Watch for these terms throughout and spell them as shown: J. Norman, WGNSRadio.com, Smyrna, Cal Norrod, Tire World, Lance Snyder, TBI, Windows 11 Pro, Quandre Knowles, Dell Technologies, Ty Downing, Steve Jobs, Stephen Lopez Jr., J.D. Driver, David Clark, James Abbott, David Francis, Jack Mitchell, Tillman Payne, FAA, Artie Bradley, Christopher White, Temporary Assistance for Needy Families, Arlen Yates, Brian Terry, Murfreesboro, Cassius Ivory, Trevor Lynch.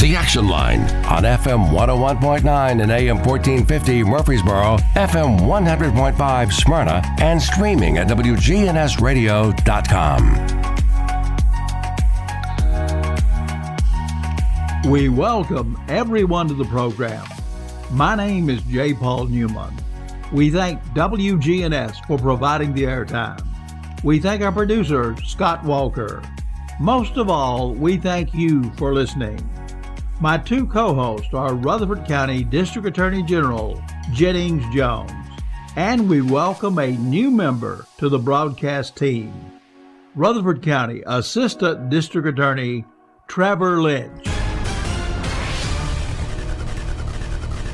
The Action Line on FM 101.9 and AM 1450 Murfreesboro, FM 100.5 Smyrna, and streaming at WGNSRadio.com. We welcome everyone to the program. My name is J. Paul Newman. We thank WGNS for providing the airtime. We thank our producer, Scott Walker. Most of all, we thank you for listening. My two co-hosts are Rutherford County District Attorney General Jennings Jones, and we welcome a new member to the broadcast team, Rutherford County Assistant District Attorney Trevor Lynch.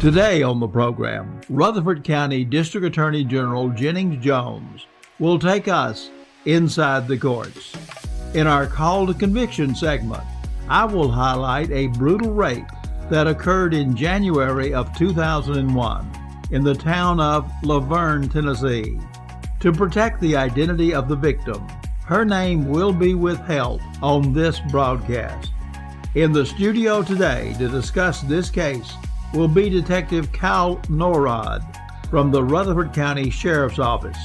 Today on the program, Rutherford County District Attorney General Jennings Jones will take us inside the courts. In our Call to Conviction segment, I will highlight a brutal rape that occurred in January of 2001 in the town of Laverne, Tennessee. To protect the identity of the victim, her name will be withheld on this broadcast. In the studio today to discuss this case will be Detective Cal Norrod from the Rutherford County Sheriff's Office.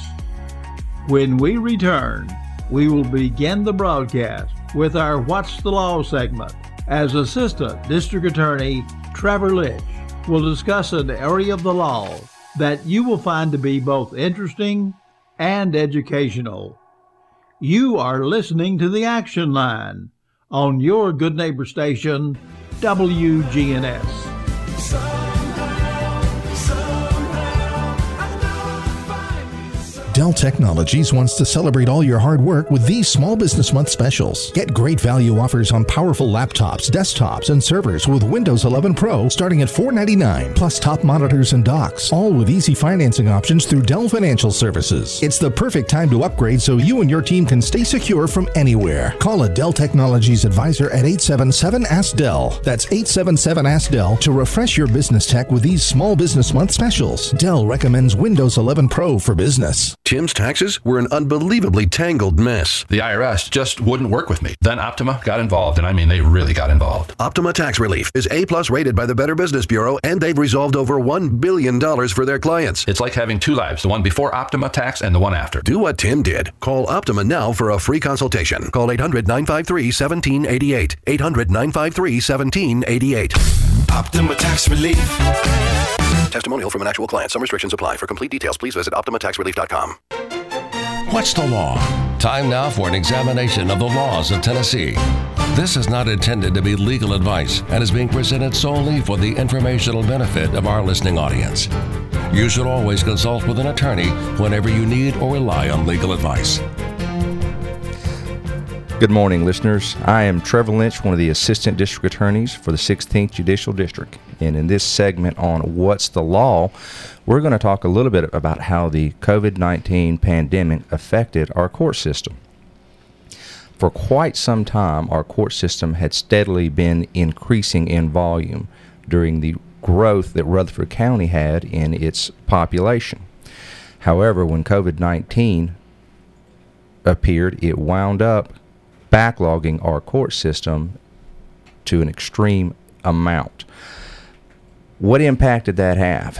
When we return, we will begin the broadcast with our What's the Law segment as Assistant District Attorney Trevor Lynch will discuss an area of the law that you will find to be both interesting and educational. You are listening to The Action Line on your good neighbor station, WGNS. Dell Technologies wants to celebrate all your hard work with these Small Business Month specials. Get great value offers on powerful laptops, desktops, and servers with Windows 11 Pro starting at $499, plus top monitors and docks, all with easy financing options through Dell Financial Services. It's the perfect time to upgrade so you and your team can stay secure from anywhere. Call a Dell Technologies advisor at 877-ASK-DELL. That's 877-ASK-DELL to refresh your business tech with these Small Business Month specials. Dell recommends Windows 11 Pro for business. Tim's taxes were an unbelievably tangled mess. The IRS just wouldn't work with me. Then Optima got involved, and I mean, they really got involved. Optima Tax Relief is A-plus rated by the Better Business Bureau, and they've resolved over $1 billion for their clients. It's like having two lives, the one before Optima Tax and the one after. Do what Tim did. Call Optima now for a free consultation. Call 800-953-1788. 800-953-1788. Optima Tax Relief. Testimonial from an actual client. Some restrictions apply. For complete details, please visit OptimaTaxRelief.com. What's the law? Time now for an examination of the laws of Tennessee. This is not intended to be legal advice and is being presented solely for the informational benefit of our listening audience. You should always consult with an attorney whenever you need or rely on legal advice. Good morning, listeners. I am Trevor Lynch, one of the Assistant District Attorneys for the 16th Judicial District. And in this segment on What's the Law, we're going to talk a little bit about how the COVID-19 pandemic affected our court system. For quite some time, our court system had steadily been increasing in volume during the growth that Rutherford County had in its population. However, when COVID-19 appeared, it wound up backlogging our court system to an extreme amount. What impact did that have?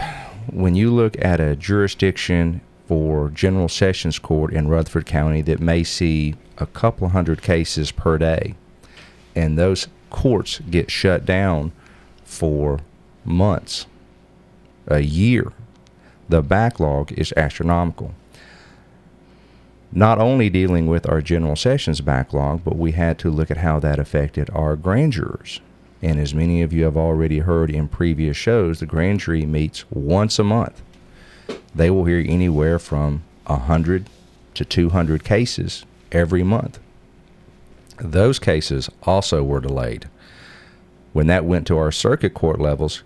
When you look at a jurisdiction for General Sessions Court in Rutherford County that may see a couple hundred cases per day, and those courts get shut down for months, a year, the backlog is astronomical. Not only dealing with our General Sessions backlog, but we had to look at how that affected our grand jurors. And as many of you have already heard in previous shows, the grand jury meets once a month. They will hear anywhere from 100 to 200 cases every month. Those cases also were delayed. When that went to our circuit court levels,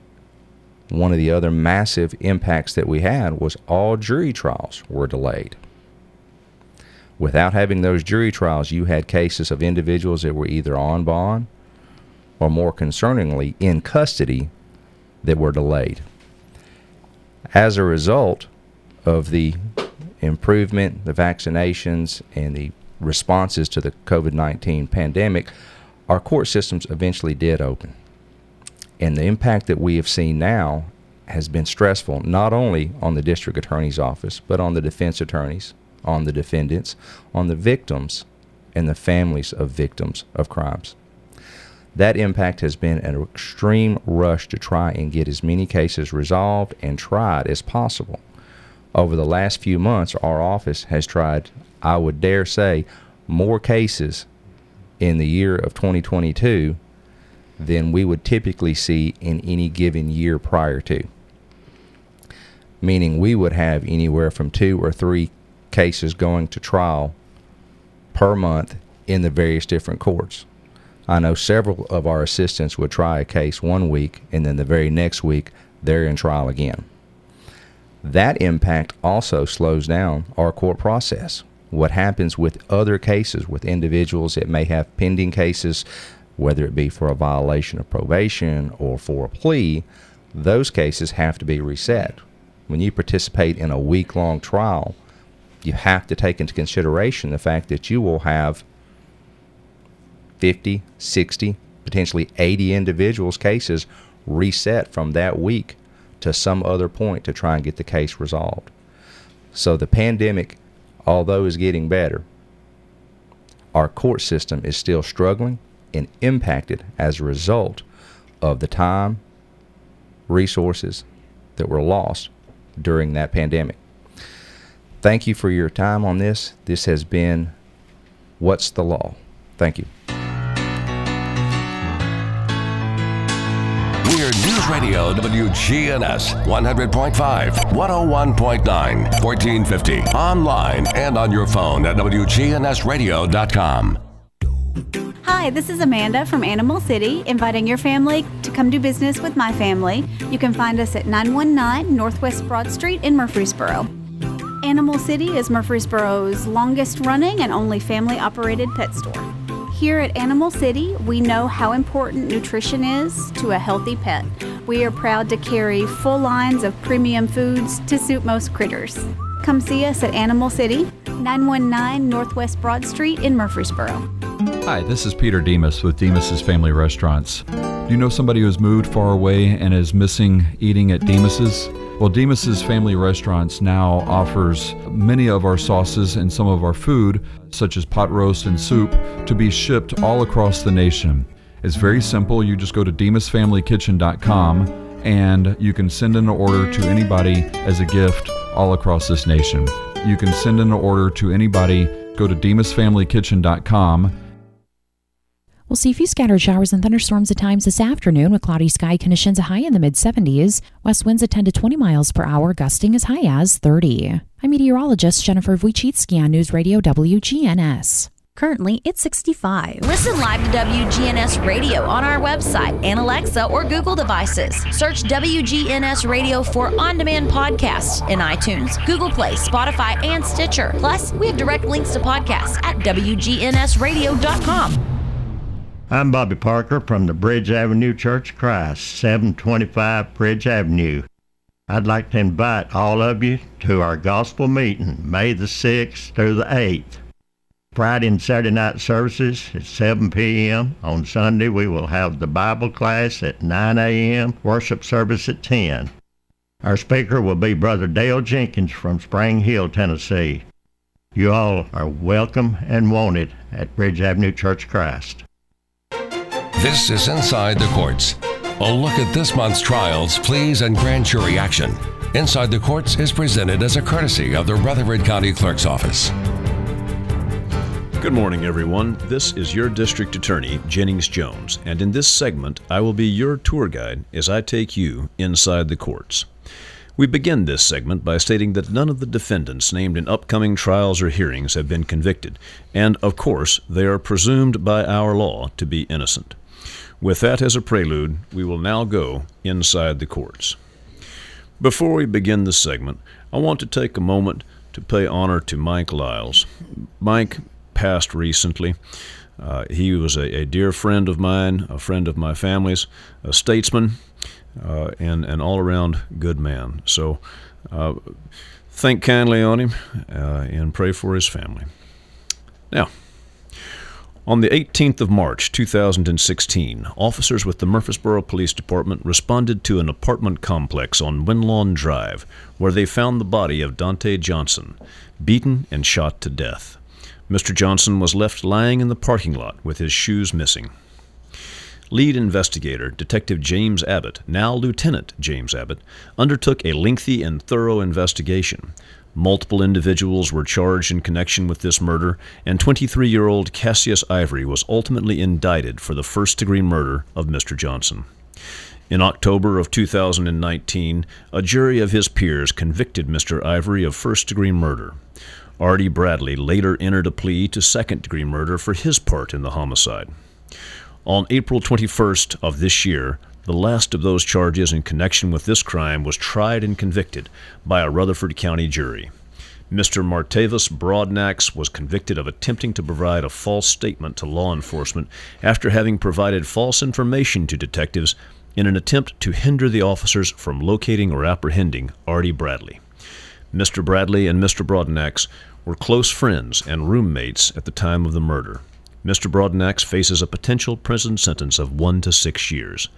one of the other massive impacts that we had was all jury trials were delayed. Without having those jury trials, you had cases of individuals that were either on bond or, more concerningly, in custody that were delayed. As a result of the improvement, the vaccinations, and the responses to the COVID-19 pandemic, our court systems eventually did open. And the impact that we have seen now has been stressful, not only on the district attorney's office, but on the defense attorneys, on the defendants, on the victims, and the families of victims of crimes. That impact has been an extreme rush to try and get as many cases resolved and tried as possible. Over the last few months, our office has tried, I would dare say, more cases in the year of 2022 than we would typically see in any given year prior to. Meaning we would have anywhere from 2 or 3 cases going to trial per month in the various different courts. I know several of our assistants would try a case one week, and then the very next week, they're in trial again. That impact also slows down our court process. What happens with other cases, with individuals that may have pending cases, whether it be for a violation of probation or for a plea, those cases have to be reset. When you participate in a week-long trial, you have to take into consideration the fact that you will have 50, 60, potentially 80 individuals' cases reset from that week to some other point to try and get the case resolved. So the pandemic, although is getting better, our court system is still struggling and impacted as a result of the time, resources that were lost during that pandemic. Thank you for your time on this. This has been What's the Law? Thank you. News Radio WGNS 100.5, 101.9, 1450. Online and on your phone at WGNSRadio.com. Hi, this is Amanda from Animal City, inviting your family to come do business with my family. You can find us at 919 Northwest Broad Street in Murfreesboro. Animal City is Murfreesboro's longest running and only family-operated pet store. Here at Animal City, we know how important nutrition is to a healthy pet. We are proud to carry full lines of premium foods to suit most critters. Come see us at Animal City, 919 Northwest Broad Street in Murfreesboro. Hi, this is Peter Demas with Demos's Family Restaurants. Do you know somebody who's moved far away and is missing eating at Demos's? Well, Demos's Family Restaurants now offers many of our sauces and some of our food, such as pot roast and soup, to be shipped all across the nation. It's very simple. You just go to DemosFamilyKitchen.com and you can send an order to anybody as a gift all across this nation. You can send an order to anybody. Go to DemosFamilyKitchen.com. We'll see a few scattered showers and thunderstorms at times this afternoon with cloudy sky conditions, a high in the mid-70s. West winds at 10 to 20 miles per hour, gusting as high as 30. I'm meteorologist Jennifer Wojcicki on News Radio WGNS. Currently, it's 65. Listen live to WGNS Radio on our website and Alexa or Google devices. Search WGNS Radio for on-demand podcasts in iTunes, Google Play, Spotify, and Stitcher. Plus, we have direct links to podcasts at WGNSRadio.com. I'm Bobby Parker from the Bridge Avenue Church of Christ, 725 Bridge Avenue. I'd like to invite all of you to our gospel meeting, May the 6th through the 8th. Friday and Saturday night services at 7 p.m. On Sunday, we will have the Bible class at 9 a.m., worship service at 10. Our speaker will be Brother Dale Jenkins from Spring Hill, Tennessee. You all are welcome and wanted at Bridge Avenue Church of Christ. This is Inside the Courts, a look at this month's trials, pleas, and grand jury action. Inside the Courts is presented as a courtesy of the Rutherford County Clerk's Office. Good morning, everyone. This is your District Attorney, Jennings Jones, and in this segment, I will be your tour guide as I take you inside the courts. We begin this segment by stating that none of the defendants named in upcoming trials or hearings have been convicted, and, of course, they are presumed by our law to be innocent. With that as a prelude, we will now go inside the courts. Before we begin this segment, I want to take a moment to pay honor to Mike Lyles. Mike passed recently. He was a dear friend of mine, a friend of my family's, a statesman, and an all-around good man. So think kindly on him and pray for his family. Now, On the 18th of March, 2016, officers with the Murfreesboro Police Department responded to an apartment complex on Winlawn Drive, where they found the body of Dante Johnson, beaten and shot to death. Mr. Johnson was left lying in the parking lot with his shoes missing. Lead investigator, Detective James Abbott, now Lieutenant James Abbott, undertook a lengthy and thorough investigation. Multiple individuals were charged in connection with this murder, and 23-year-old Cassius Ivory was ultimately indicted for the first-degree murder of Mr. Johnson. In October of 2019, a jury of his peers convicted Mr. Ivory of first-degree murder. Artie Bradley later entered a plea to second-degree murder for his part in the homicide. On April 21st of this year, the last of those charges in connection with this crime was tried and convicted by a Rutherford County jury. Mr. Martavis Broadnax was convicted of attempting to provide a false statement to law enforcement after having provided false information to detectives in an attempt to hinder the officers from locating or apprehending Artie Bradley. Mr. Bradley and Mr. Broadnax were close friends and roommates at the time of the murder. Mr. Broadnax faces a potential prison sentence of 1 to 6 years.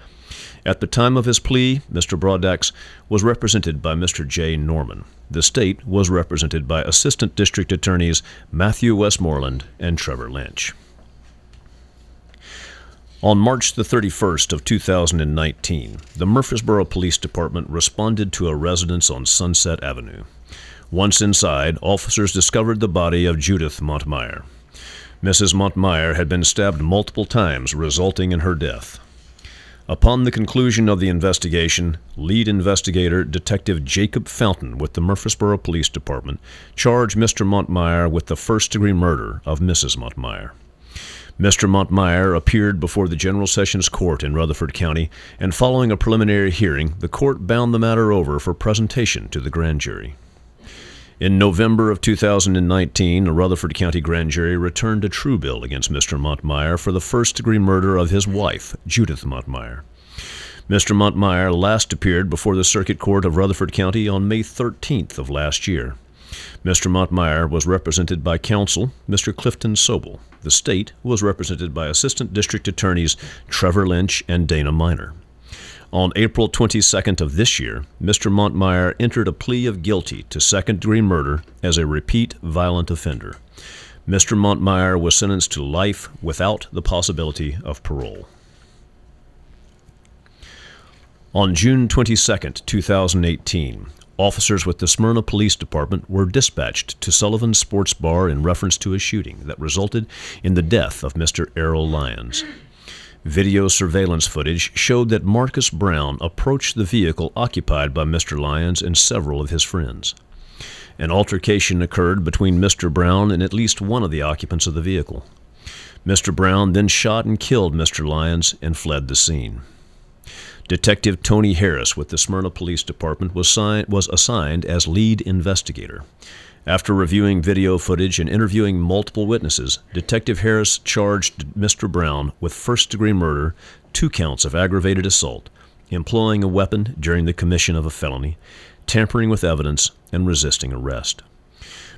At the time of his plea, Mr. Broadnax was represented by Mr. J. Norman. The state was represented by Assistant District Attorneys Matthew Westmoreland and Trevor Lynch. On March the 31st of 2019, the Murfreesboro Police Department responded to a residence on Sunset Avenue. Once inside, officers discovered the body of Judith Montmeyer. Mrs. Montmire had been stabbed multiple times, resulting in her death. Upon the conclusion of the investigation, lead investigator Detective Jacob Fountain with the Murfreesboro Police Department charged Mr. Montmire with the first-degree murder of Mrs. Montmire. Mr. Montmire appeared before the General Sessions Court in Rutherford County, and following a preliminary hearing, the court bound the matter over for presentation to the grand jury. In November of 2019, a Rutherford County grand jury returned a true bill against Mr. Montmire for the first-degree murder of his wife, Judith Montmire. Mr. Montmire last appeared before the Circuit Court of Rutherford County on May 13th of last year. Mr. Montmire was represented by counsel, Mr. Clifton Sobel. The state was represented by Assistant District Attorneys Trevor Lynch and Dana Minor. On April 22nd of this year, Mr. Montmire entered a plea of guilty to second-degree murder as a repeat violent offender. Mr. Montmire was sentenced to life without the possibility of parole. On June 22nd, 2018, officers with the Smyrna Police Department were dispatched to Sullivan Sports Bar in reference to a shooting that resulted in the death of Mr. Errol Lyons. Video surveillance footage showed that Marcus Brown approached the vehicle occupied by Mr. Lyons and several of his friends. An altercation occurred between Mr. Brown and at least one of the occupants of the vehicle. Mr. Brown then shot and killed Mr. Lyons and fled the scene. Detective Tony Harris with the Smyrna Police Department was assigned as lead investigator. After reviewing video footage and interviewing multiple witnesses, Detective Harris charged Mr. Brown with first-degree murder, 2 counts of aggravated assault, employing a weapon during the commission of a felony, tampering with evidence, and resisting arrest.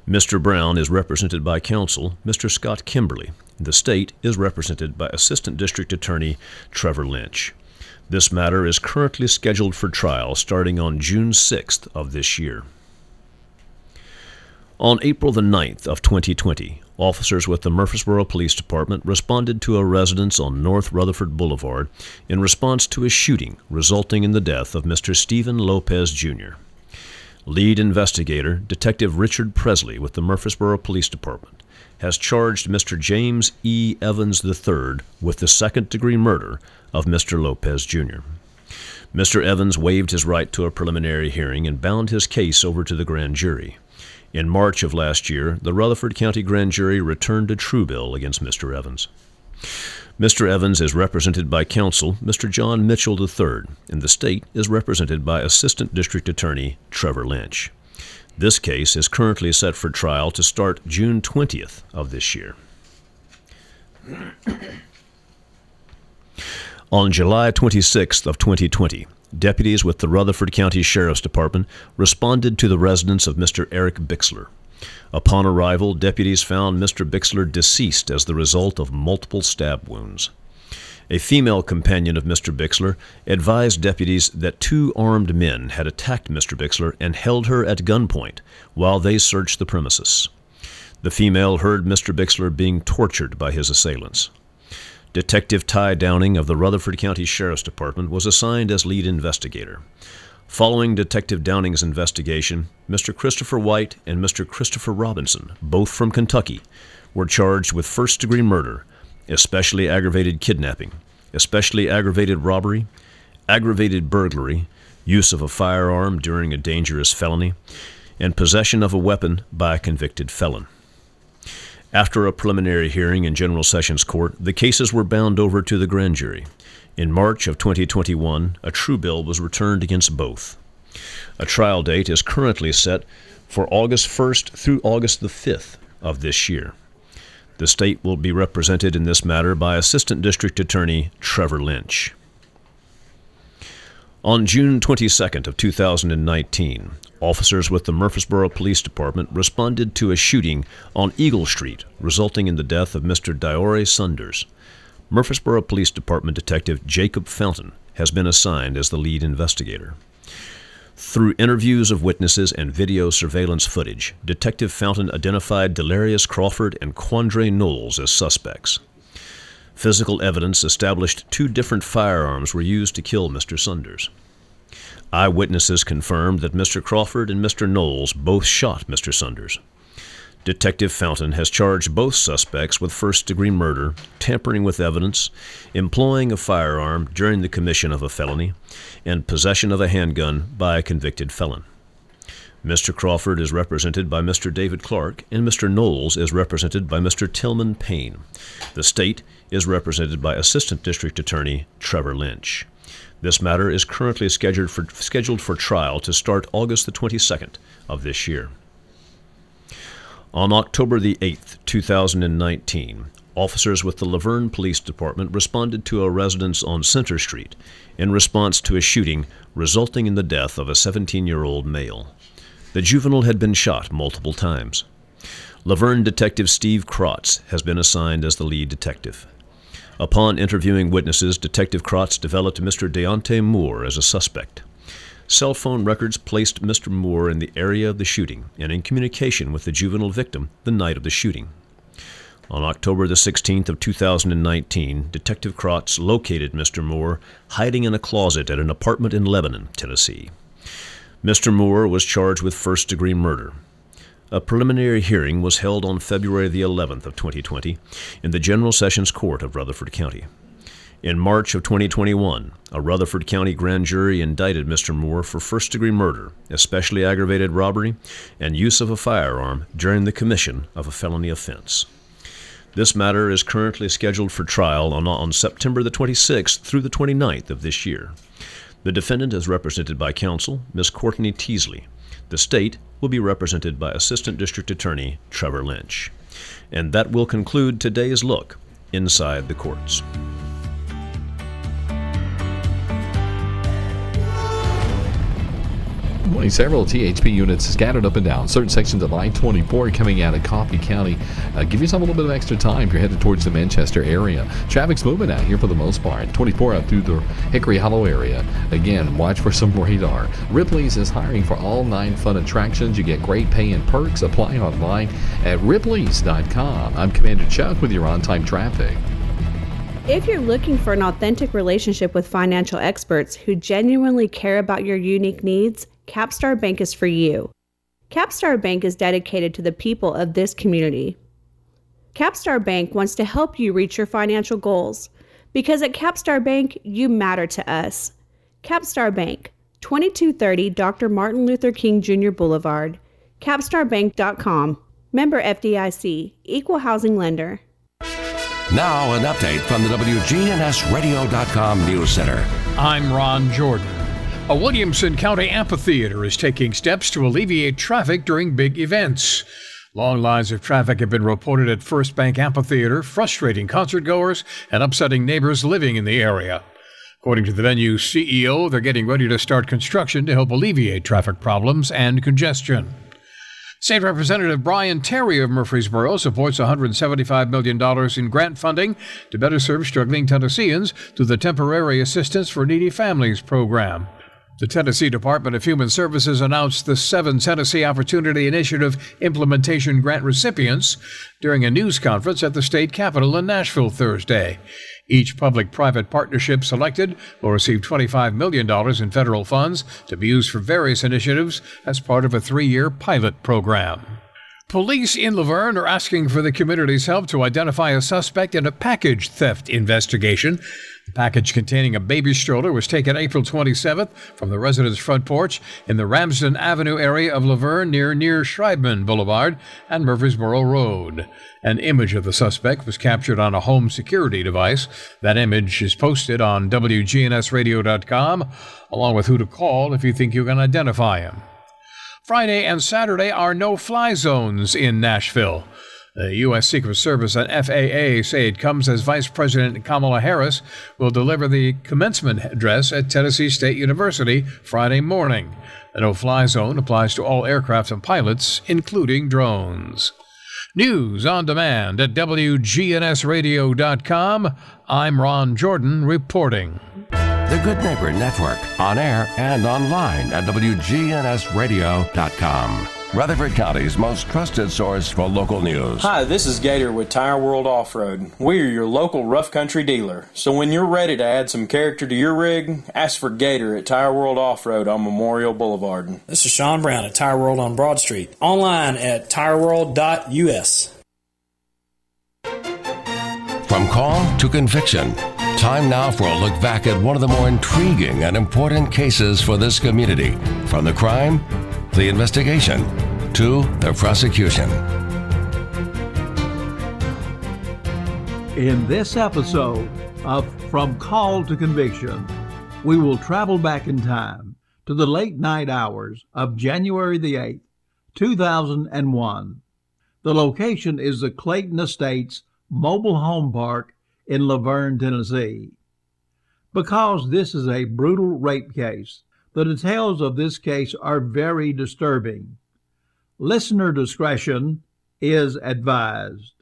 Mr. Brown is represented by counsel, Mr. Scott Kimberly. The state is represented by Assistant District Attorney Trevor Lynch. This matter is currently scheduled for trial starting on June 6th of this year. On April the 9th of 2020, officers with the Murfreesboro Police Department responded to a residence on North Rutherford Boulevard in response to a shooting resulting in the death of Mr. Stephen Lopez, Jr. Lead investigator, Detective Richard Presley with the Murfreesboro Police Department, has charged Mr. James E. Evans III with the second-degree murder of Mr. Lopez, Jr. Mr. Evans waived his right to a preliminary hearing and bound his case over to the grand jury. In March of last year, the Rutherford County Grand Jury returned a true bill against Mr. Evans. Mr. Evans is represented by counsel, Mr. John Mitchell III, and the state is represented by Assistant District Attorney Trevor Lynch. This case is currently set for trial to start June 20th of this year. On July 26th of 2020, deputies with the Rutherford County Sheriff's Department responded to the residence of Mr. Eric Bixler. Upon arrival, deputies found Mr. Bixler deceased as the result of multiple stab wounds. A female companion of Mr. Bixler advised deputies that two armed men had attacked Mr. Bixler and held her at gunpoint while they searched the premises. The female heard Mr. Bixler being tortured by his assailants. Detective Ty Downing of the Rutherford County Sheriff's Department was assigned as lead investigator. Following Detective Downing's investigation, Mr. Christopher White and Mr. Christopher Robinson, both from Kentucky, were charged with first-degree murder, especially aggravated kidnapping, especially aggravated robbery, aggravated burglary, use of a firearm during a dangerous felony, and possession of a weapon by a convicted felon. After a preliminary hearing in General Sessions Court, the cases were bound over to the grand jury. In March of 2021, a true bill was returned against both. A trial date is currently set for August 1st through August the 5th of this year. The state will be represented in this matter by Assistant District Attorney Trevor Lynch. On June 22nd of 2019, officers with the Murfreesboro Police Department responded to a shooting on Eagle Street, resulting in the death of Mr. Diore Sunders. Murfreesboro Police Department Detective Jacob Fountain has been assigned as the lead investigator. Through interviews of witnesses and video surveillance footage, Detective Fountain identified Delarius Crawford and Quandre Knowles as suspects. Physical evidence established two different firearms were used to kill Mr. Sunders. Eyewitnesses confirmed that Mr. Crawford and Mr. Knowles both shot Mr. Sunders. Detective Fountain has charged both suspects with first-degree murder, tampering with evidence, employing a firearm during the commission of a felony, and possession of a handgun by a convicted felon. Mr. Crawford is represented by Mr. David Clark, and Mr. Knowles is represented by Mr. Tillman Payne. The state is represented by Assistant District Attorney Trevor Lynch. This matter is currently scheduled for trial to start August the 22nd of this year. On October the 8th, 2019, officers with the Laverne Police Department responded to a residence on Center Street in response to a shooting resulting in the death of a 17-year-old male. The juvenile had been shot multiple times. Laverne Detective Steve Krotz has been assigned as the lead detective. Upon interviewing witnesses, Detective Krotz developed Mr. Deontay Moore as a suspect. Cell phone records placed Mr. Moore in the area of the shooting and in communication with the juvenile victim the night of the shooting. On October the 16th of 2019, Detective Krotz located Mr. Moore hiding in a closet at an apartment in Lebanon, Tennessee. Mr. Moore was charged with first-degree murder. A preliminary hearing was held on February the 11th of 2020 in the General Sessions Court of Rutherford County. In March of 2021, a Rutherford County grand jury indicted Mr. Moore for first-degree murder, especially aggravated robbery, and use of a firearm during the commission of a felony offense. This matter is currently scheduled for trial on September the 26th through the 29th of this year. The defendant is represented by counsel, Ms. Courtney Teasley. The state will be represented by Assistant District Attorney Trevor Lynch. And that will conclude today's look inside the courts. Several THP units scattered up and down certain sections of I-24 coming out of Coffee County. Give yourself a little bit of extra time if you're headed towards the Manchester area. Traffic's moving out here for the most part. 24 out through the Hickory Hollow area. Again, watch for some radar. Ripley's is hiring for all 9 fun attractions. You get great pay and perks. Apply online at ripleys.com. I'm Commander Chuck with your on-time traffic. If you're looking for an authentic relationship with financial experts who genuinely care about your unique needs, Capstar Bank is for you. Capstar Bank is dedicated to the people of this community. Capstar Bank wants to help you reach your financial goals because at Capstar Bank, you matter to us. Capstar Bank, 2230 Dr. Martin Luther King Jr. Boulevard, capstarbank.com, member FDIC, equal housing lender. Now an update from the WGNSRadio.com News Center. I'm Ron Jordan. A Williamson County amphitheater is taking steps to alleviate traffic during big events. Long lines of traffic have been reported at First Bank Amphitheater, frustrating concertgoers and upsetting neighbors living in the area. According to the venue's CEO, they're getting ready to start construction to help alleviate traffic problems and congestion. State Representative Brian Terry of Murfreesboro supports $175 million in grant funding to better serve struggling Tennesseans through the Temporary Assistance for Needy Families program. The Tennessee Department of Human Services announced the 7 Tennessee Opportunity Initiative implementation grant recipients during a news conference at the state capitol in Nashville Thursday. Each public-private partnership selected will receive $25 million in federal funds to be used for various initiatives as part of a 3-year pilot program. Police in Laverne are asking for the community's help to identify a suspect in a package theft investigation. The package containing a baby stroller was taken April 27th from the resident's front porch in the Ramsden Avenue area of Laverne near Schreibman Boulevard and Murfreesboro Road. An image of the suspect was captured on a home security device. That image is posted on WGNSRadio.com, along with who to call if you think you can identify him. Friday and Saturday are no-fly zones in Nashville. The U.S. Secret Service and FAA say it comes as Vice President Kamala Harris will deliver the commencement address at Tennessee State University Friday morning. The no-fly zone applies to all aircraft and pilots, including drones. News on demand at WGNSRadio.com. I'm Ron Jordan reporting. The Good Neighbor Network, on air and online at WGNSRadio.com. Rutherford County's most trusted source for local news. Hi, this is Gator with Tire World Off-Road. We're your local rough country dealer. So when you're ready to add some character to your rig, ask for Gator at Tire World Off-Road on Memorial Boulevard. This is Sean Brown at Tire World on Broad Street. Online at tireworld.us. From call to conviction. Time now for a look back at one of the more intriguing and important cases for this community. From the crime, the investigation, to the prosecution. In this episode of From Call to Conviction, we will travel back in time to the late night hours of January the 8th, 2001. The location is the Clayton Estates Mobile Home Park in Laverne, Tennessee. Because this is a brutal rape case, the details of this case are very disturbing. Listener discretion is advised.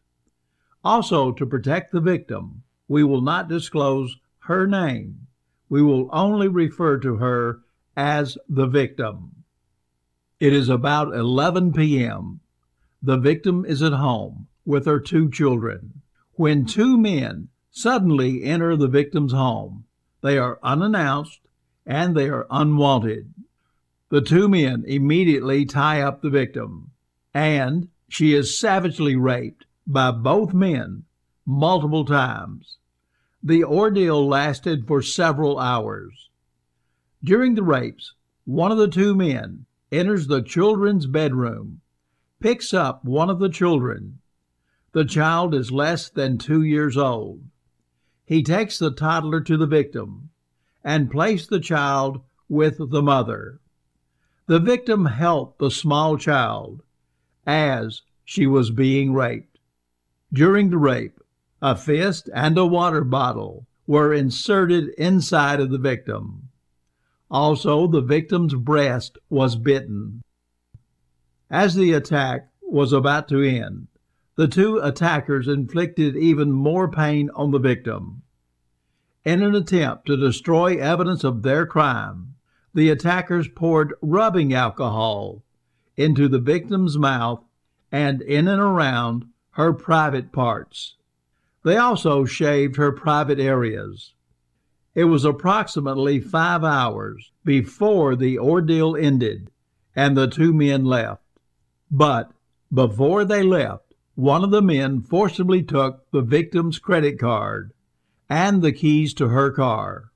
Also, to protect the victim, we will not disclose her name. We will only refer to her as the victim. It is about 11 p.m. The victim is at home with her 2 children when 2 men suddenly enter the victim's home. They are unannounced and they are unwanted. The 2 men immediately tie up the victim, and she is savagely raped by both men multiple times. The ordeal lasted for several hours. During the rapes, one of the 2 men enters the children's bedroom, picks up one of the children. The child is less than 2 years old. He takes the toddler to the victim and placed the child with the mother. The victim held the small child as she was being raped. During the rape, a fist and a water bottle were inserted inside of the victim. Also, the victim's breast was bitten. As the attack was about to end, the 2 attackers inflicted even more pain on the victim. In an attempt to destroy evidence of their crime, the attackers poured rubbing alcohol into the victim's mouth and in and around her private parts. They also shaved her private areas. It was approximately 5 hours before the ordeal ended and the 2 men left. But before they left, one of the men forcibly took the victim's credit card and the keys to her car.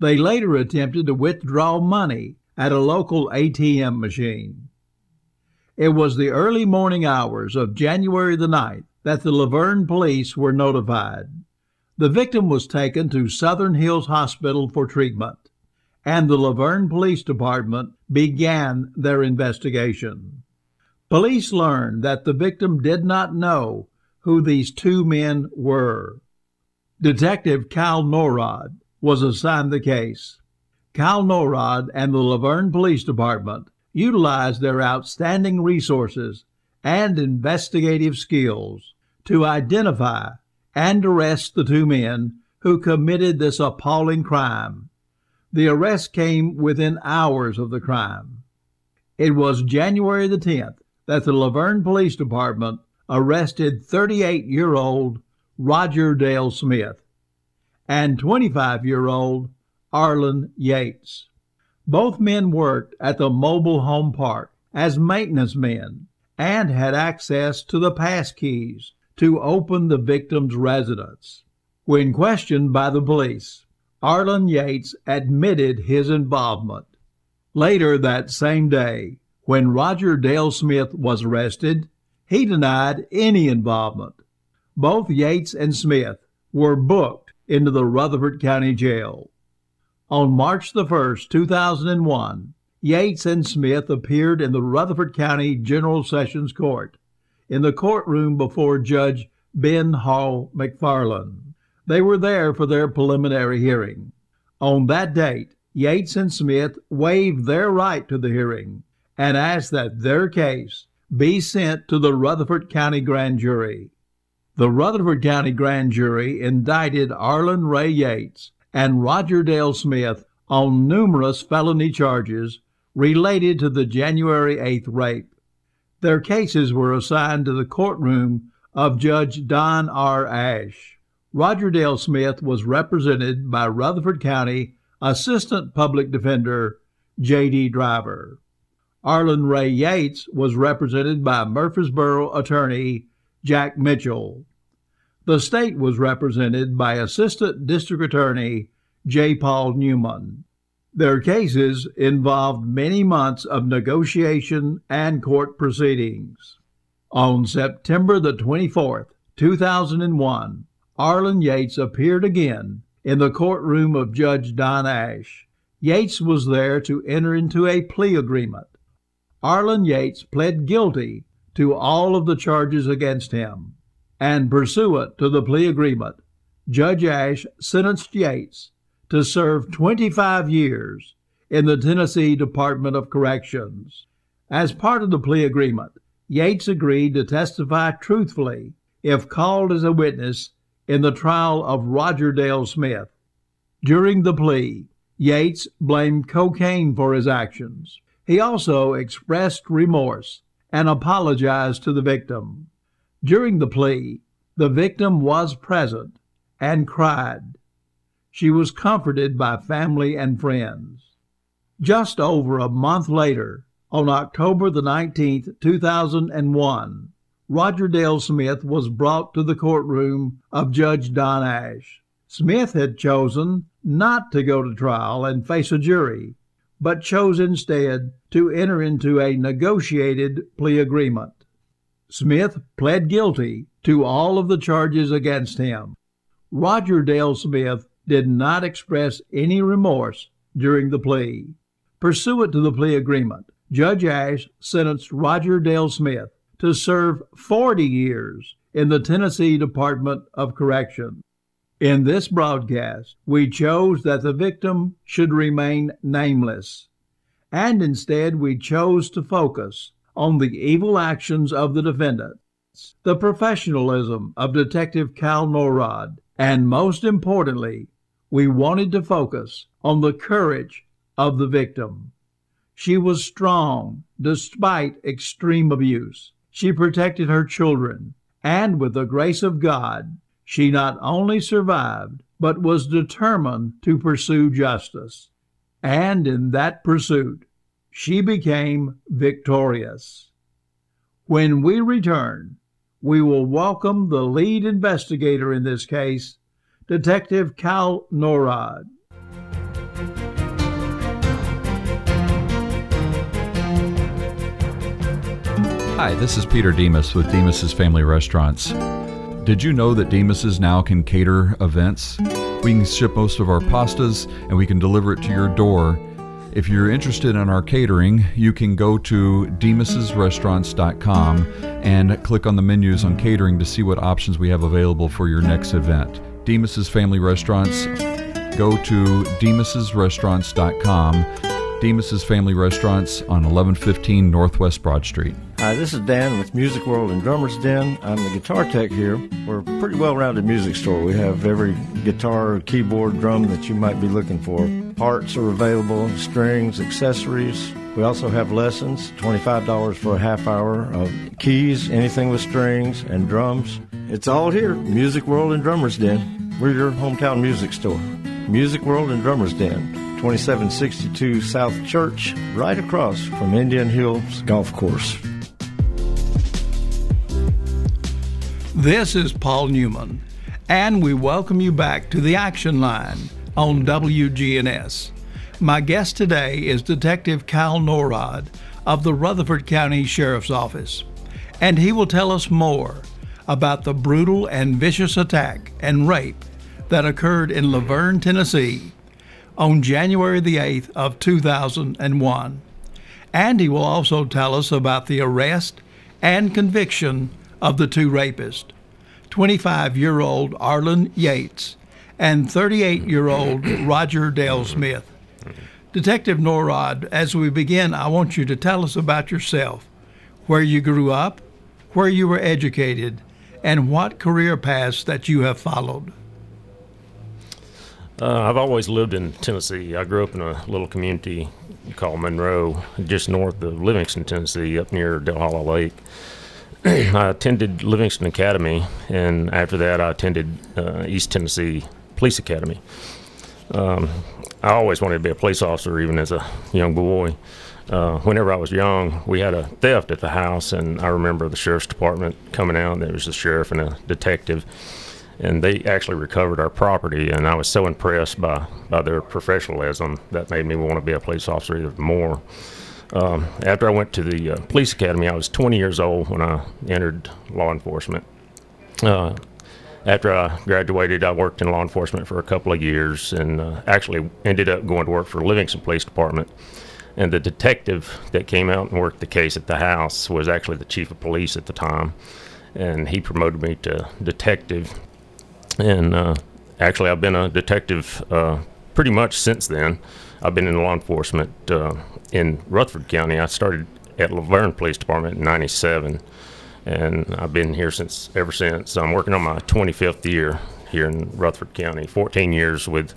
They later attempted to withdraw money at a local ATM machine. It was the early morning hours of January the 9th that the Laverne police were notified. The victim was taken to Southern Hills Hospital for treatment, and the Laverne Police Department began their investigation. Police learned that the victim did not know who these 2 men were. Detective Cal Norrod was assigned the case. Cal Norrod and the Laverne Police Department utilize their outstanding resources and investigative skills to identify and arrest the two men who committed this appalling crime. The arrest came within hours of the crime. It was January the 10th that the Laverne Police Department arrested 38-year-old Roger Dale Smith and 25-year-old Arlen Yates. Both men worked at the mobile home park as maintenance men and had access to the pass keys to open the victim's residence. When questioned by the police, Arlen Yates admitted his involvement. Later that same day, when Roger Dale Smith was arrested, he denied any involvement. Both Yates and Smith were booked into the Rutherford County Jail. On March the 1st, 2001, Yates and Smith appeared in the Rutherford County General Sessions Court in the courtroom before Judge Ben Hall McFarland. They were there for their preliminary hearing. On that date, Yates and Smith waived their right to the hearing and asked that their case be sent to the Rutherford County Grand Jury. The Rutherford County Grand Jury indicted Arlen Ray Yates and Roger Dale Smith on numerous felony charges related to the January 8th rape. Their cases were assigned to the courtroom of Judge Don R. Ash. Roger Dale Smith was represented by Rutherford County Assistant Public Defender J.D. Driver. Arlen Ray Yates was represented by Murfreesboro attorney Jack Mitchell. The state was represented by Assistant District Attorney J. Paul Newman. Their cases involved many months of negotiation and court proceedings. On September the 24th, 2001, Arlen Yates appeared again in the courtroom of Judge Don Ash. Yates was there to enter into a plea agreement. Arlen Yates pled guilty to all of the charges against him, and pursuant to the plea agreement, Judge Ash sentenced Yates to serve 25 years in the Tennessee Department of Corrections. As part of the plea agreement, Yates agreed to testify truthfully if called as a witness in the trial of Roger Dale Smith. During the plea, Yates blamed cocaine for his actions. He also expressed remorse and apologized to the victim. During the plea, the victim was present and cried. She was comforted by family and friends. Just over a month later, on October the 19th, 2001, Roger Dale Smith was brought to the courtroom of Judge Don Ash. Smith had chosen not to go to trial and face a jury, but chose instead to enter into a negotiated plea agreement. Smith pled guilty to all of the charges against him. Roger Dale Smith did not express any remorse during the plea. Pursuant to the plea agreement, Judge Ash sentenced Roger Dale Smith to serve 40 years in the Tennessee Department of Corrections. In this broadcast, we chose that the victim should remain nameless, and instead we chose to focus on the evil actions of the defendants, the professionalism of Detective Cal Norrod, and most importantly, we wanted to focus on the courage of the victim. She was strong despite extreme abuse. She protected her children, and with the grace of God, she not only survived, but was determined to pursue justice. And in that pursuit, she became victorious. When we return, we will welcome the lead investigator in this case, Detective Cal Norrod. Hi, this is Peter Demas with Demos's Family Restaurants. Did you know that Demos's now can cater events? We can ship most of our pastas and we can deliver it to your door. If you're interested in our catering, you can go to Demos'sRestaurants.com and click on the menus on catering to see what options we have available for your next event. Demos's Family Restaurants, go to Demos'sRestaurants.com Demos's Family Restaurants on 1115 Northwest Broad Street. Hi, this is Dan with Music World and Drummer's Den. I'm the guitar tech here. We're a pretty well-rounded music store. We have every guitar, keyboard, drum that you might be looking for. Parts are available, strings, accessories. We also have lessons, $25 for a half hour of keys, anything with strings and drums. It's all here, Music World and Drummer's Den. We're your hometown music store. Music World and Drummer's Den, 2762 South Church, right across from Indian Hills Golf Course. This is Paul Newman, and we welcome you back to the Action Line on WGNS. My guest today is Detective Cal Norrod of the Rutherford County Sheriff's Office, and he will tell us more about the brutal and vicious attack and rape that occurred in Laverne, Tennessee on January the 8th of 2001. And he will also tell us about the arrest and conviction of the two rapists, 25-year-old Arlen Yates and 38-year-old Roger Dale Smith. Detective Norrod, as we begin, I want you to tell us about yourself, where you grew up, where you were educated, and what career paths that you have followed. I've always lived in Tennessee. I grew up in a little community called Monroe, just north of Livingston, Tennessee, up near Delhalla Lake. I attended Livingston Academy, and after that I attended East Tennessee Police Academy. I always wanted to be a police officer, even as a young boy. Whenever I was young, we had a theft at the house, and I remember the sheriff's department coming out, and there was a sheriff and a detective, and they actually recovered our property, and I was so impressed by their professionalism that made me want to be a police officer even more. After I went to the police academy, I was 20 years old when I entered law enforcement. After I graduated, I worked in law enforcement for a couple of years and actually ended up going to work for Livingston Police Department. And the detective that came out and worked the case at the house was actually the chief of police at the time. And he promoted me to detective. And actually, I've been a detective pretty much since then. I've been in law enforcement in Rutherford County. I started at Laverne Police Department in 97, and I've been here ever since. I'm working on my 25th year here in Rutherford County, 14 years with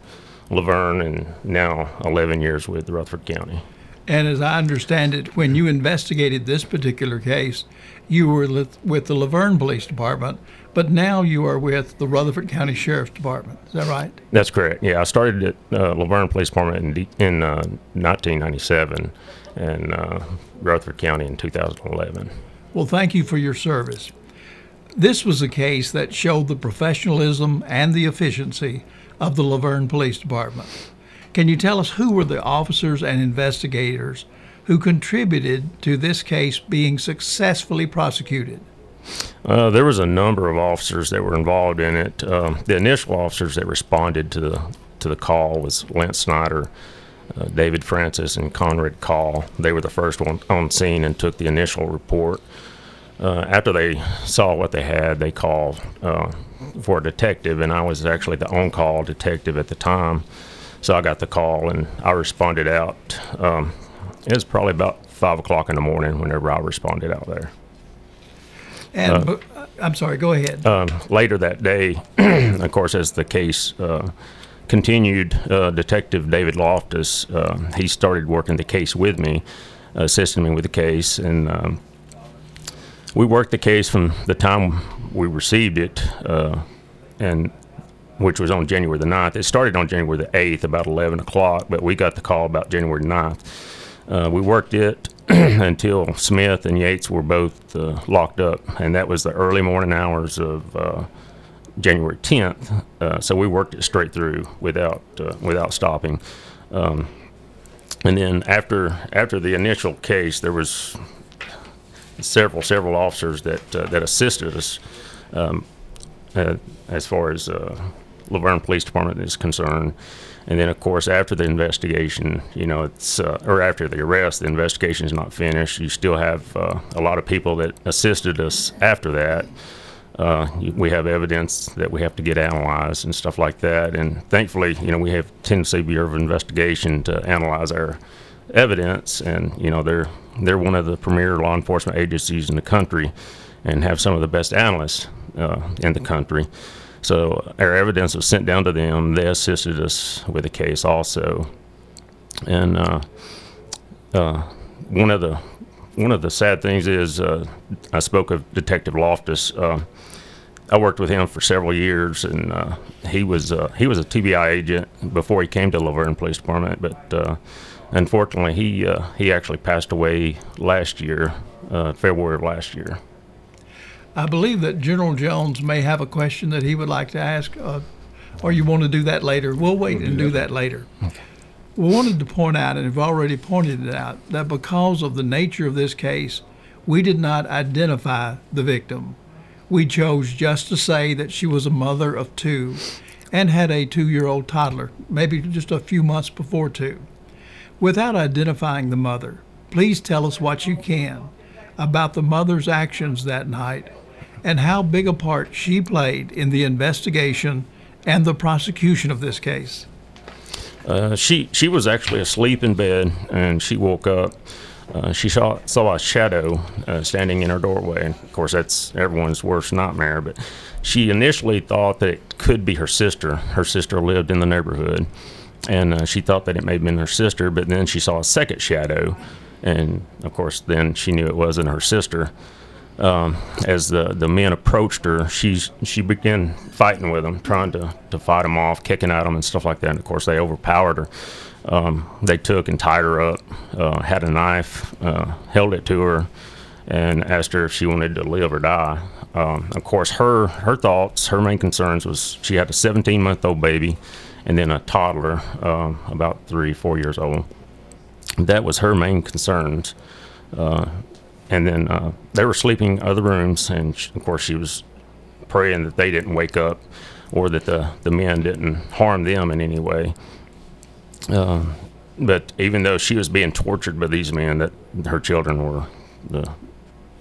Laverne and now 11 years with Rutherford County. And as I understand it, when you investigated this particular case, you were with the Laverne Police Department, but now you are with the Rutherford County Sheriff's Department. Is that right? That's correct. Yeah, I started at Laverne Police Department in 1997 and Rutherford County in 2011. Well, thank you for your service. This was a case that showed the professionalism and the efficiency of the Laverne Police Department. Can you tell us who were the officers and investigators who contributed to this case being successfully prosecuted? There was a number of officers that were involved in it. The initial officers that responded to the call was Lance Snyder, David Francis, and Conrad Call. They were the first one on scene and took the initial report. After they saw what they had, they called for a detective, and I was actually the on-call detective at the time. So I got the call, and I responded out. It was probably about 5 o'clock in the morning whenever I responded out there. And I'm sorry, go ahead. Later that day, of course, as the case continued, Detective David Loftus, he started working the case with me, assisting me with the case. And we worked the case from the time we received it, which was on January the 9th. It started on January the 8th, about 11 o'clock, but we got the call about January 9th. We worked it until Smith and Yates were both locked up, and that was the early morning hours of January 10th. So we worked it straight through without stopping. And then after the initial case, there was several officers that assisted us as far as Laverne Police Department is concerned. And then, of course, after the investigation, after the arrest, the investigation is not finished. You still have a lot of people that assisted us after that. We have evidence that we have to get analyzed and stuff like that. And thankfully, we have Tennessee Bureau of Investigation to analyze our evidence, and you know they're one of the premier law enforcement agencies in the country, and have some of the best analysts in the country. So our evidence was sent down to them. They assisted us with the case also, and one of the sad things is I spoke of Detective Loftus. I worked with him for several years, and he was a TBI agent before he came to Laverne Police Department. But unfortunately, he actually passed away last year, February of last year. I believe that General Jones may have a question that he would like to ask, or you want to do that later. We'll wait and do that later. Okay. We wanted to point out, and have already pointed it out, that because of the nature of this case, we did not identify the victim. We chose just to say that she was a mother of two and had a 2-year-old toddler, maybe just a few months before two. Without identifying the mother, please tell us what you can about the mother's actions that night and how big a part she played in the investigation and the prosecution of this case. She was actually asleep in bed, and she woke up. She saw a shadow standing in her doorway. And of course, that's everyone's worst nightmare. But she initially thought that it could be her sister. Her sister lived in the neighborhood, and she thought that it may have been her sister. But then she saw a second shadow, and of course, then she knew it wasn't her sister. As the men approached her, she began fighting with them, trying to fight them off, kicking at them and stuff like that. And of course, they overpowered her. They took and tied her up, had a knife, held it to her, and asked her if she wanted to live or die. Of course, her thoughts, her main concerns was she had a 17-month-old baby and then a toddler, about 3-4 years old. That was her main concerns. And then they were sleeping in other rooms, and of course she was praying that they didn't wake up or that the men didn't harm them in any way. But even though she was being tortured by these men, that her children were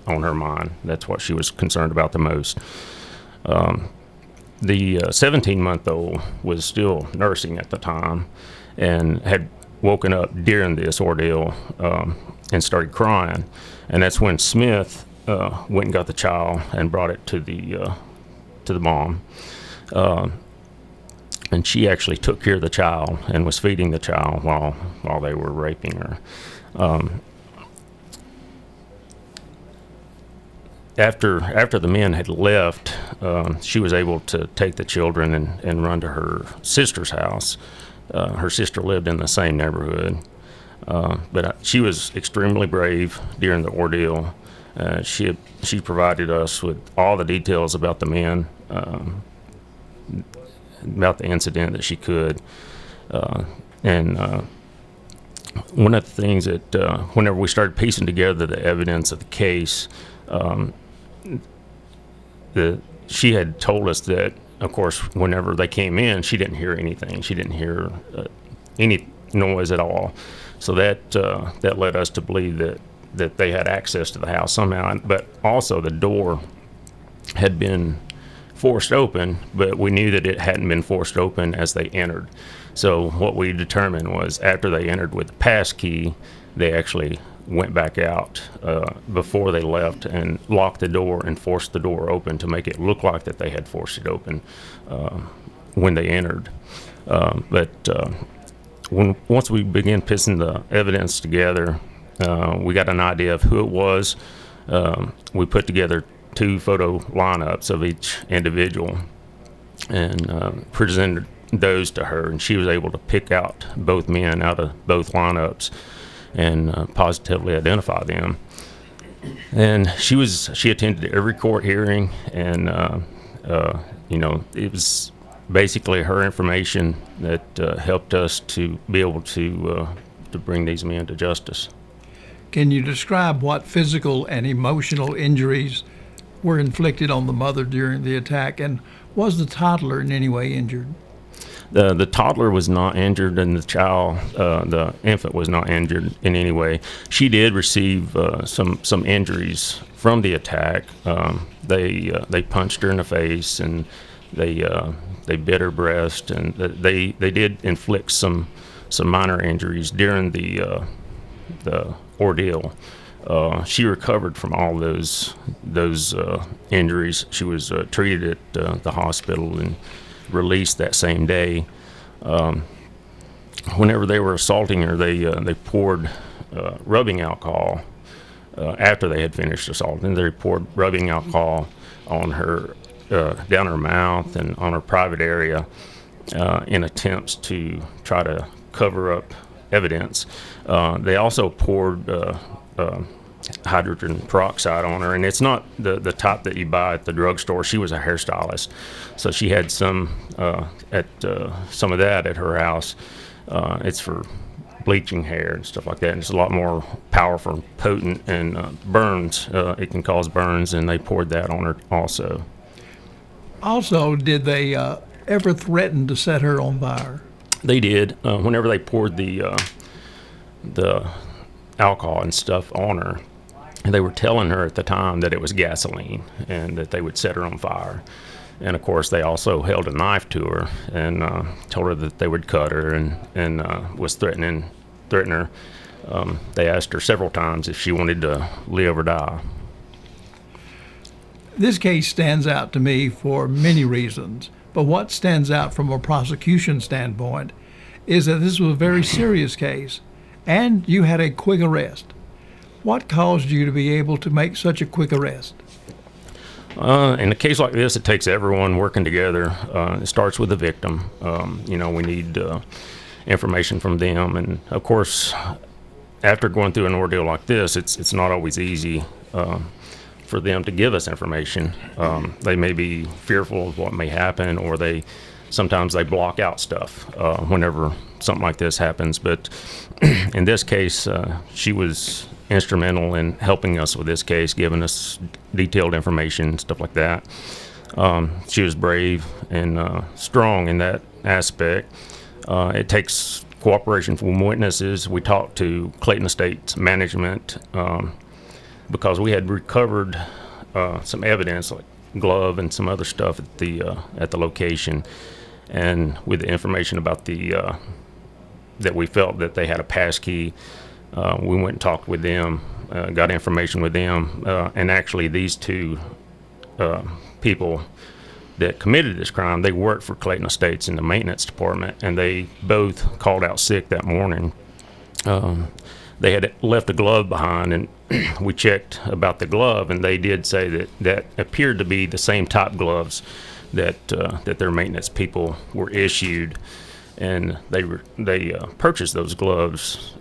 on her mind. That's what she was concerned about the most. The 17-month-old was still nursing at the time and had woken up during this ordeal and started crying. And that's when Smith went and got the child and brought it to the mom. And she actually took care of the child and was feeding the child while they were raping her. After the men had left, she was able to take the children and run to her sister's house. Her sister lived in the same neighborhood. But she was extremely brave during the ordeal. She provided us with all the details about the men, about the incident that she could. And one of the things that whenever we started piecing together the evidence of the case, she had told us that, of course, whenever they came in, she didn't hear anything. She didn't hear any noise at all. So that led us to believe that they had access to the house somehow. But also the door had been forced open, but we knew that it hadn't been forced open as they entered. So what we determined was after they entered with the pass key, they actually went back out before they left and locked the door and forced the door open to make it look like that they had forced it open when they entered. Once we began piecing the evidence together, we got an idea of who it was. We put together 2 photo lineups of each individual and presented those to her, and she was able to pick out both men out of both lineups and positively identify them. And she attended every court hearing, and it was basically her information that helped us to be able to bring these men to justice. Can you describe what physical and emotional injuries were inflicted on the mother during the attack, and was the toddler in any way injured? The toddler was not injured, and the infant was not injured in any way. She did receive some injuries from the attack. They punched her in the face, and they bit her breast, and they did inflict some minor injuries during the the ordeal. She recovered from all those injuries. She was treated at the hospital and released that same day. Whenever they were assaulting her, they poured rubbing alcohol after they had finished assaulting. They poured rubbing alcohol on her, down her mouth and on her private area, in attempts to try to cover up evidence. They also poured hydrogen peroxide on her, and it's not the type that you buy at the drugstore. She was a hairstylist, so she had some of that at her house. It's for bleaching hair and stuff like that, and it's a lot more powerful, potent, and burns. It can cause burns, and they poured that on her also. Also, did they ever threaten to set her on fire? They did. Whenever they poured the alcohol and stuff on her, and they were telling her at the time that it was gasoline and that they would set her on fire. And of course, they also held a knife to her and told her that they would cut her, and was threatening her. They asked her several times if she wanted to live or die. This case stands out to me for many reasons, but what stands out from a prosecution standpoint is that this was a very serious case, and you had a quick arrest. What caused you to be able to make such a quick arrest? In a case like this, it takes everyone working together. It starts with the victim. We need information from them. And, of course, after going through an ordeal like this, it's not always easy for them to give us information. They may be fearful of what may happen, or sometimes they block out stuff whenever something like this happens. But in this case, she was instrumental in helping us with this case, giving us detailed information, stuff like that. She was brave and strong in that aspect. It takes cooperation from witnesses. We talked to Clayton Estates management because we had recovered some evidence, like glove and some other stuff at the location, and with the information about that we felt that they had a pass key. We went and talked with them, got information with them, and actually these two people that committed this crime, they worked for Clayton Estates in the maintenance department, and they both called out sick that morning. They had left a glove behind, and we checked about the glove, and they did say that appeared to be the same type gloves that their maintenance people were issued, and they purchased those gloves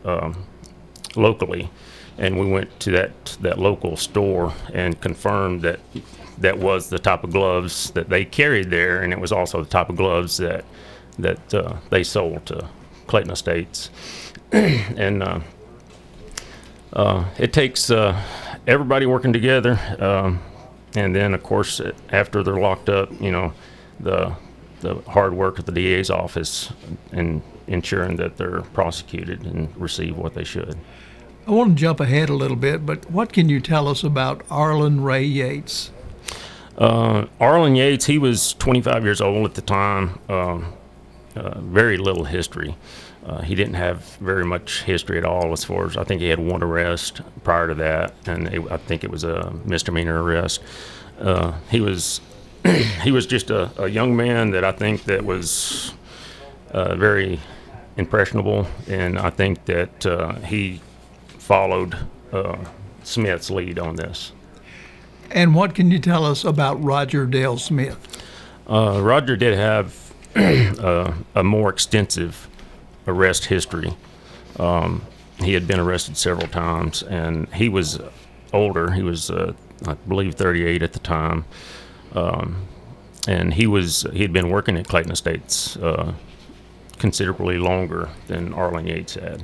locally, and we went to that local store and confirmed that was the type of gloves that they carried there, and it was also the type of gloves that they sold to Clayton Estates. And it takes everybody working together, and then of course after they're locked up, the hard work at the DA's office and ensuring that they're prosecuted and receive what they should. I want to jump ahead a little bit, but what can you tell us about Arlen Ray Yates? Arlen Yates, he was 25 years old at the time, very little history. He didn't have very much history at all as far as, I think he had one arrest prior to that, and I think it was a misdemeanor arrest. He was just a young man that I think that was very impressionable, and I think that he followed Smith's lead on this. And what can you tell us about Roger Dale Smith? Roger did have a more extensive arrest history. He had been arrested several times, and he was older. He was, I believe, 38 at the time. And he had been working at Clayton Estates considerably longer than Arlen Yates had.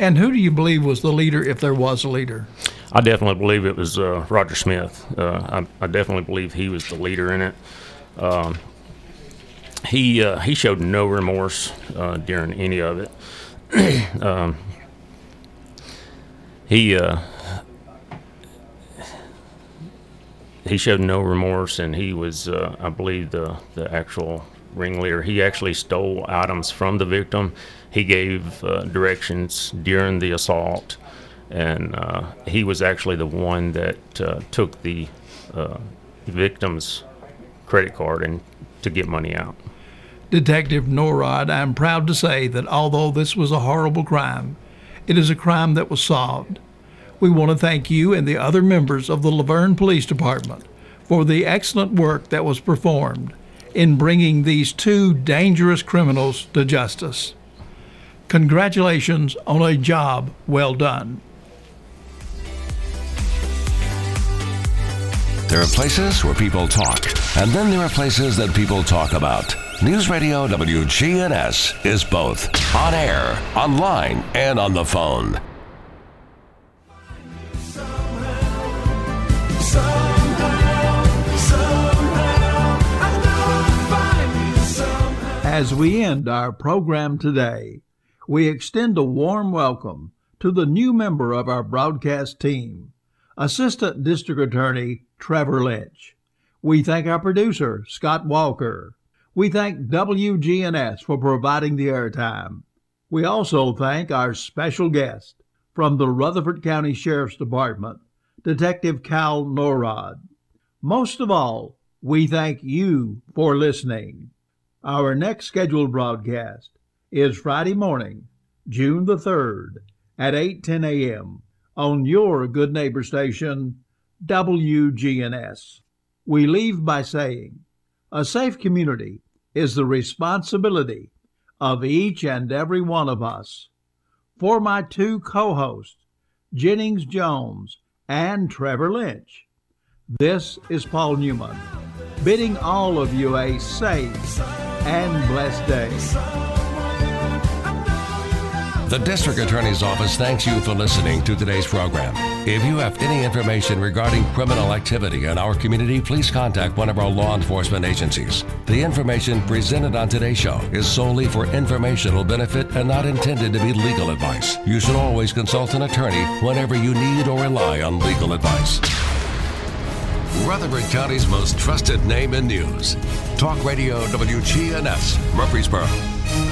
And who do you believe was the leader, if there was a leader? I definitely believe it was Roger Smith. I definitely believe he was the leader in it. He showed no remorse during any of it. He showed no remorse, and he was, I believe, the actual ringleader. He actually stole items from the victim He gave directions during the assault, and he was actually the one that took the victim's credit card and to get money out. Detective Norrod, I am proud to say that although this was a horrible crime, it is a crime that was solved. We want to thank you and the other members of the Laverne Police Department for the excellent work that was performed in bringing these two dangerous criminals to justice. Congratulations on a job well done. There are places where people talk, and then there are places that people talk about. News Radio WGNS is both on air, online, and on the phone. As we end our program today, we extend a warm welcome to the new member of our broadcast team, Assistant District Attorney Trevor Lynch. We thank our producer, Scott Walker. We thank WGNS for providing the airtime. We also thank our special guest from the Rutherford County Sheriff's Department, Detective Cal Norrod. Most of all, we thank you for listening. Our next scheduled broadcast is Friday morning, June the 3rd at 8:10 a.m. on your good neighbor station, WGNS. We leave by saying, a safe community is the responsibility of each and every one of us. For my two co-hosts, Jennings Jones and Trevor Lynch, this is Paul Newman, bidding all of you a safe and blessed day. The District Attorney's Office thanks you for listening to today's program. If you have any information regarding criminal activity in our community, please contact one of our law enforcement agencies. The information presented on today's show is solely for informational benefit and not intended to be legal advice. You should always consult an attorney whenever you need or rely on legal advice. Rutherford County's most trusted name in news. Talk Radio WGNS, Murfreesboro.